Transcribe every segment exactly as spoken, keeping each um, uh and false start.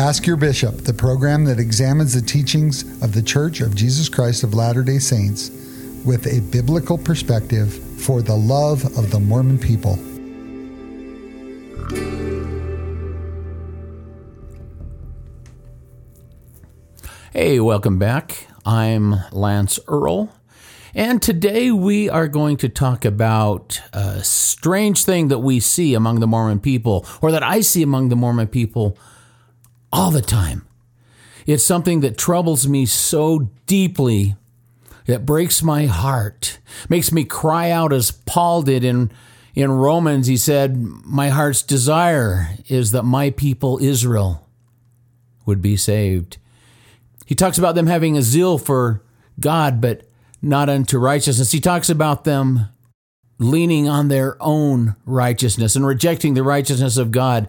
Ask Your Bishop, the program that examines the teachings of the Church of Jesus Christ of Latter-day Saints with a biblical perspective for the love of the Mormon people. Hey, welcome back. I'm Lance Earl, and today we are going to talk about a strange thing that we see among the Mormon people, or that I see among the Mormon people all the time. It's something that troubles me so deeply, that breaks my heart, makes me cry out as Paul did in, in Romans. He said, my heart's desire is that my people Israel would be saved. He talks about them having a zeal for God, but not unto righteousness. He talks about them leaning on their own righteousness and rejecting the righteousness of God.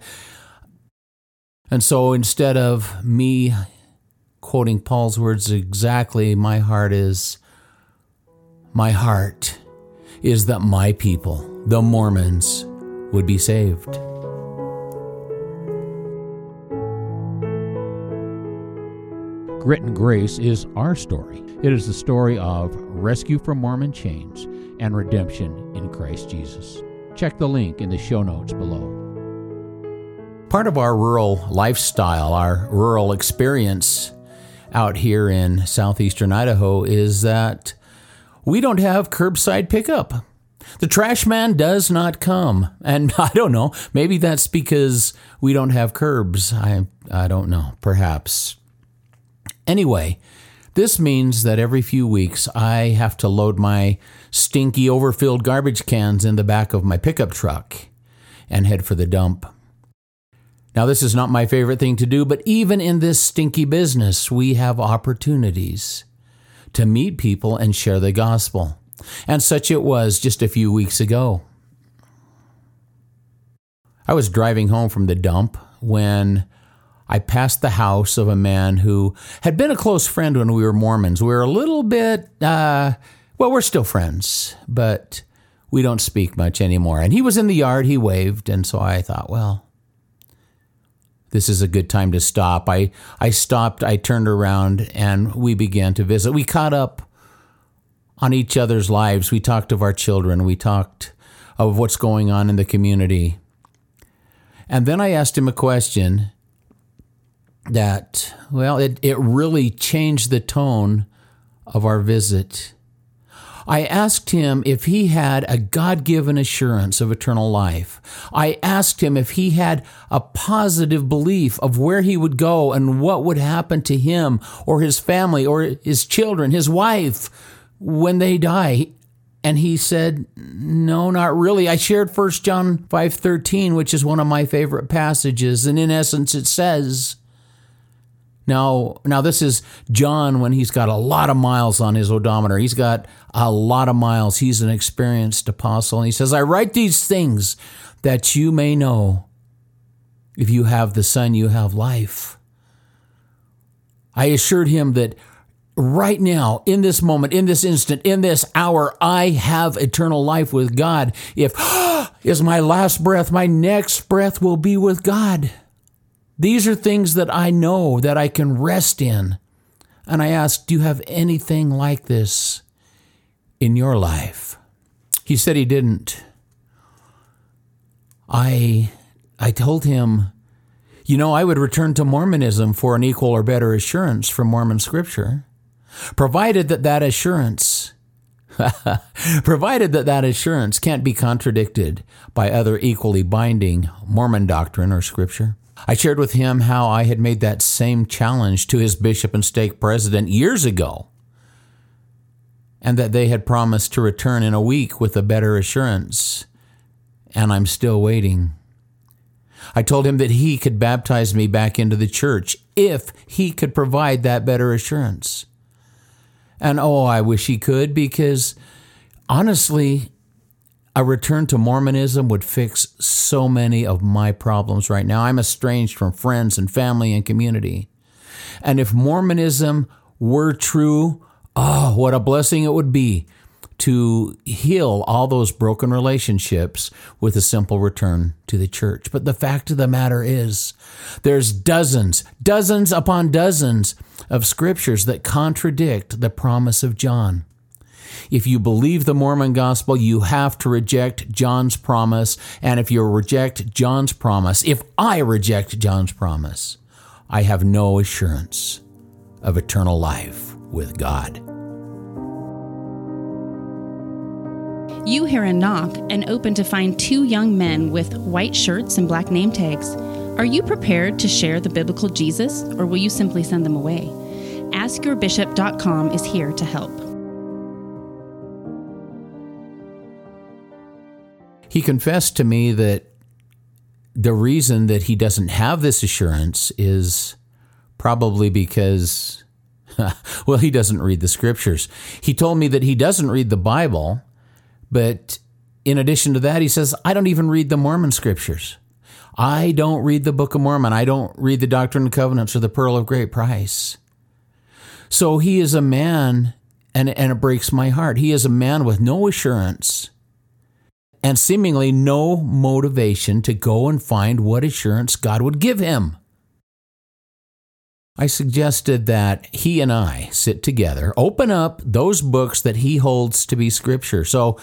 And so instead of me quoting Paul's words exactly, my heart is, my heart is that my people, the Mormons, would be saved. Grit 'n Grace is our story. It is the story of rescue from Mormon chains and redemption in Christ Jesus. Check the link in the show notes below. Part of our rural lifestyle, our rural experience out here in southeastern Idaho, is that we don't have curbside pickup. The trash man does not come. And I don't know, maybe that's because we don't have curbs. I I don't know, perhaps. Anyway, this means that every few weeks I have to load my stinky overfilled garbage cans in the back of my pickup truck and head for the dump. Now, this is not my favorite thing to do, but even in this stinky business, we have opportunities to meet people and share the gospel. And such it was just a few weeks ago. I was driving home from the dump when I passed the house of a man who had been a close friend when we were Mormons. We were a little bit, uh, well, we're still friends, but we don't speak much anymore. And he was in the yard, he waved, and so I thought, well, this is a good time to stop. I, I stopped, I turned around, and we began to visit. We caught up on each other's lives. We talked of our children. We talked of what's going on in the community. And then I asked him a question that, well, it, it really changed the tone of our visit. I asked him if he had a God-given assurance of eternal life. I asked him if he had a positive belief of where he would go and what would happen to him or his family or his children, his wife, when they die. And he said, no, not really. I shared First John five thirteen, which is one of my favorite passages. And in essence, it says, Now, now this is John when he's got a lot of miles on his odometer. He's got a lot of miles. He's an experienced apostle. And he says, I write these things that you may know if you have the Son, you have life. I assured him that right now, in this moment, in this instant, in this hour, I have eternal life with God. If is my last breath, my next breath will be with God. These are things that I know that I can rest in. And I asked, do you have anything like this in your life? He said he didn't. I I told him, you know, I would return to Mormonism for an equal or better assurance from Mormon scripture, provided that that assurance, provided that that assurance can't be contradicted by other equally binding Mormon doctrine or scripture. I shared with him how I had made that same challenge to his bishop and stake president years ago, and that they had promised to return in a week with a better assurance, and I'm still waiting. I told him that he could baptize me back into the church if he could provide that better assurance. And oh, I wish he could, because honestly, a return to Mormonism would fix so many of my problems right now. I'm estranged from friends and family and community. And if Mormonism were true, oh, what a blessing it would be to heal all those broken relationships with a simple return to the church. But the fact of the matter is, there's dozens, dozens upon dozens of scriptures that contradict the promise of John. If you believe the Mormon gospel, you have to reject John's promise. And if you reject John's promise, if I reject John's promise, I have no assurance of eternal life with God. You hear a knock and open to find two young men with white shirts and black name tags. Are you prepared to share the biblical Jesus, or will you simply send them away? Ask Your Bishop dot com is here to help. He confessed to me that the reason that he doesn't have this assurance is probably because, well, he doesn't read the scriptures. He told me that he doesn't read the Bible, but in addition to that, he says, I don't even read the Mormon scriptures. I don't read the Book of Mormon. I don't read the Doctrine and Covenants or the Pearl of Great Price. So he is a man, and, and it breaks my heart, he is a man with no assurance and seemingly no motivation to go and find what assurance God would give him. I suggested that he and I sit together, open up those books that he holds to be Scripture. So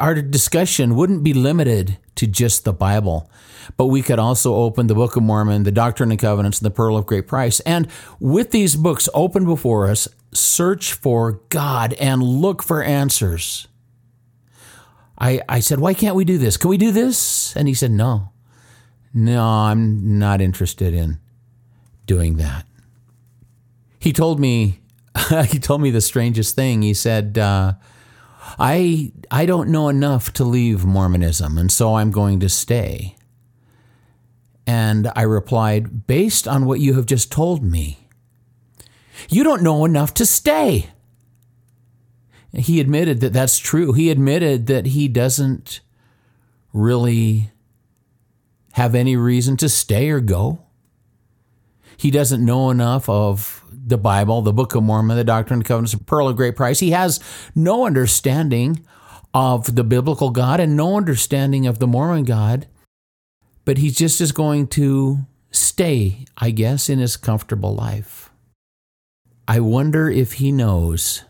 our discussion wouldn't be limited to just the Bible, but we could also open the Book of Mormon, the Doctrine and Covenants, and the Pearl of Great Price. And with these books open before us, search for God and look for answers. I, I said, why can't we do this? Can we do this? And he said, no, no, I'm not interested in doing that. He told me, he told me the strangest thing. He said, uh, I, I don't know enough to leave Mormonism, and so I'm going to stay. And I replied, based on what you have just told me, you don't know enough to stay. He admitted that that's true. He admitted that he doesn't really have any reason to stay or go. He doesn't know enough of the Bible, the Book of Mormon, the Doctrine and Covenants, the Pearl of Great Price. He has no understanding of the biblical God and no understanding of the Mormon God, but he just is going to stay, I guess, in his comfortable life. I wonder if he knows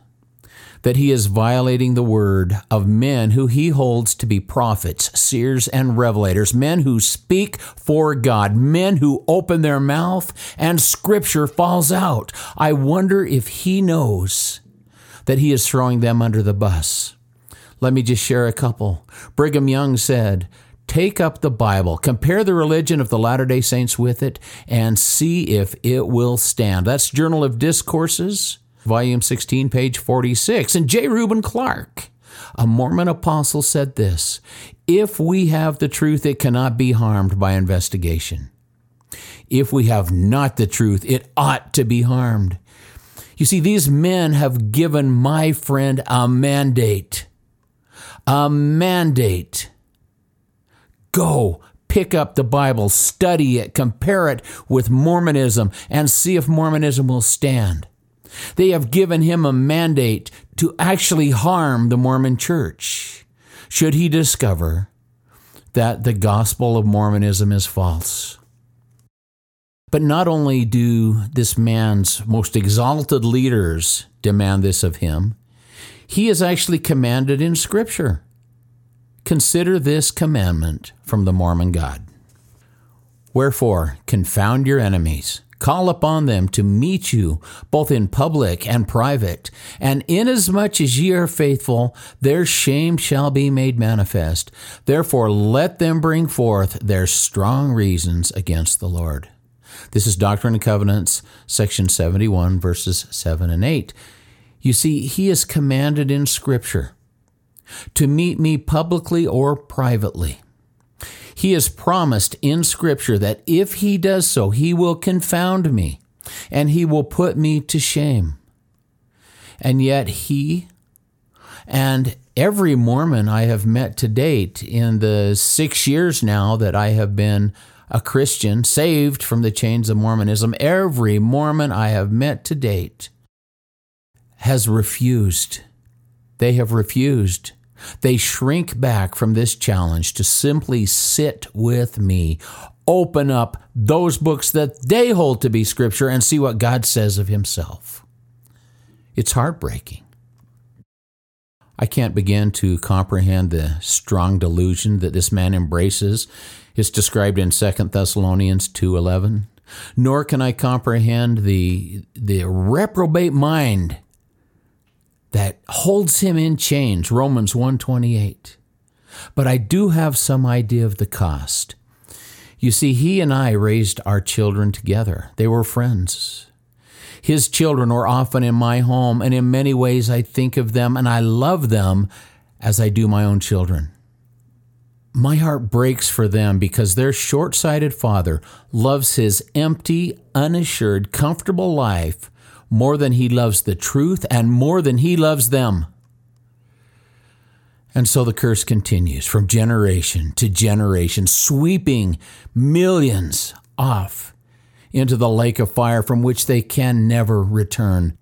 that he is violating the word of men who he holds to be prophets, seers, and revelators, men who speak for God, men who open their mouth and scripture falls out. I wonder if he knows that he is throwing them under the bus. Let me just share a couple. Brigham Young said, take up the Bible, compare the religion of the Latter-day Saints with it, and see if it will stand. That's Journal of Discourses, Volume sixteen, page forty-six. And J. Reuben Clark, a Mormon apostle, said this, if we have the truth, it cannot be harmed by investigation. If we have not the truth, it ought to be harmed. You see, these men have given my friend a mandate, a mandate. Go pick up the Bible, study it, compare it with Mormonism, and see if Mormonism will stand. They have given him a mandate to actually harm the Mormon church should he discover that the gospel of Mormonism is false. But not only do this man's most exalted leaders demand this of him, he is actually commanded in Scripture. Consider this commandment from the Mormon God. Wherefore, confound your enemies. Call upon them to meet you, both in public and private. And inasmuch as ye are faithful, their shame shall be made manifest. Therefore, let them bring forth their strong reasons against the Lord. This is Doctrine and Covenants, section seventy-one, verses seven and eight. You see, he is commanded in Scripture to meet me publicly or privately. He is promised in Scripture that if he does so, he will confound me and he will put me to shame. And yet he and every Mormon I have met to date in the six years now that I have been a Christian, saved from the chains of Mormonism, every Mormon I have met to date has refused. they have refused. They shrink back from this challenge to simply sit with me, open up those books that they hold to be Scripture, and see what God says of Himself. It's heartbreaking. I can't begin to comprehend the strong delusion that this man embraces. It's described in Second Thessalonians two eleven. Nor can I comprehend the, the reprobate mind that holds him in chains, Romans one twenty-eight. But I do have some idea of the cost. You see, he and I raised our children together. They were friends. His children were often in my home, and in many ways I think of them and I love them as I do my own children. My heart breaks for them because their short-sighted father loves his empty, unassured, comfortable life more than he loves the truth and more than he loves them. And so the curse continues from generation to generation, sweeping millions off into the lake of fire from which they can never return.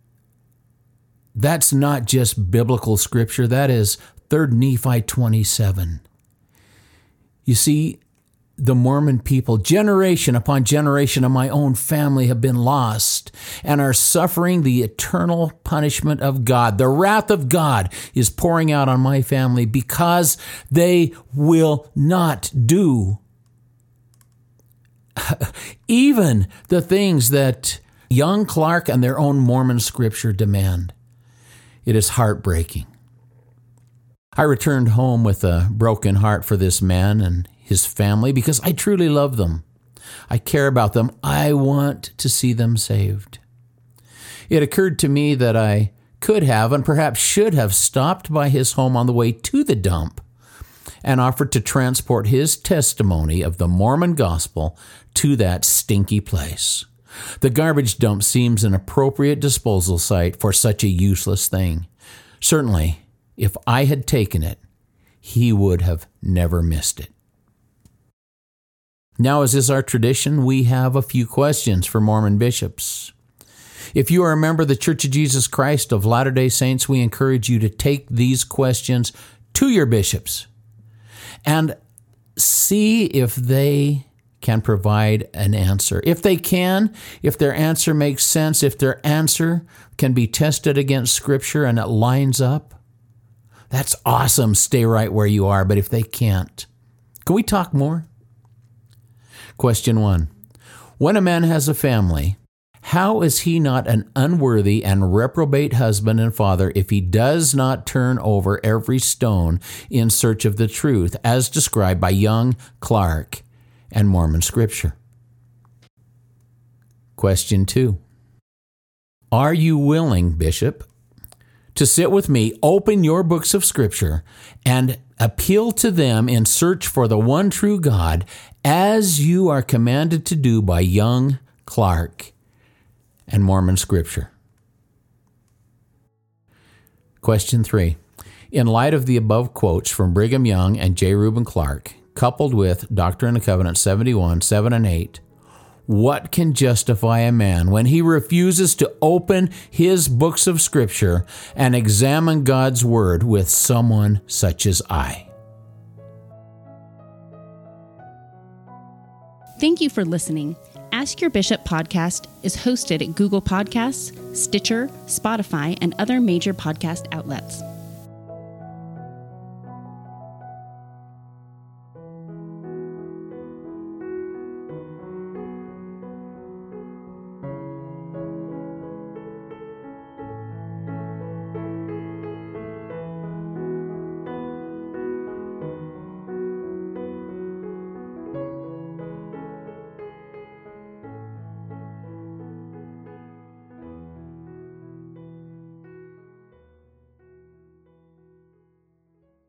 That's not just biblical Scripture. That is Third Nephi twenty-seven. You see, the Mormon people, generation upon generation of my own family, have been lost and are suffering the eternal punishment of God. The wrath of God is pouring out on my family because they will not do even the things that Young, Clark, and their own Mormon Scripture demand. It is heartbreaking. I returned home with a broken heart for this man and his family because I truly love them. I care about them. I want to see them saved. It occurred to me that I could have and perhaps should have stopped by his home on the way to the dump and offered to transport his testimony of the Mormon gospel to that stinky place. The garbage dump seems an appropriate disposal site for such a useless thing. Certainly, if I had taken it, he would have never missed it. Now, as is our tradition, we have a few questions for Mormon bishops. If you are a member of the Church of Jesus Christ of Latter-day Saints, we encourage you to take these questions to your bishops and see if they can provide an answer. If they can, if their answer makes sense, if their answer can be tested against Scripture and it lines up, that's awesome. Stay right where you are. But if they can't, can we talk more? Question one. When a man has a family, how is he not an unworthy and reprobate husband and father if he does not turn over every stone in search of the truth, as described by Young, Clark, and Mormon Scripture? Question two. Are you willing, Bishop, to sit with me, open your books of Scripture, and appeal to them in search for the one true God, as you are commanded to do by Young, Clark, and Mormon Scripture? Question three. In light of the above quotes from Brigham Young and J. Reuben Clark, coupled with Doctrine and Covenants seventy-one, seven, and eight, what can justify a man when he refuses to open his books of Scripture and examine God's Word with someone such as I? Thank you for listening. Ask Your Bishop podcast is hosted at Google Podcasts, Stitcher, Spotify, and other major podcast outlets.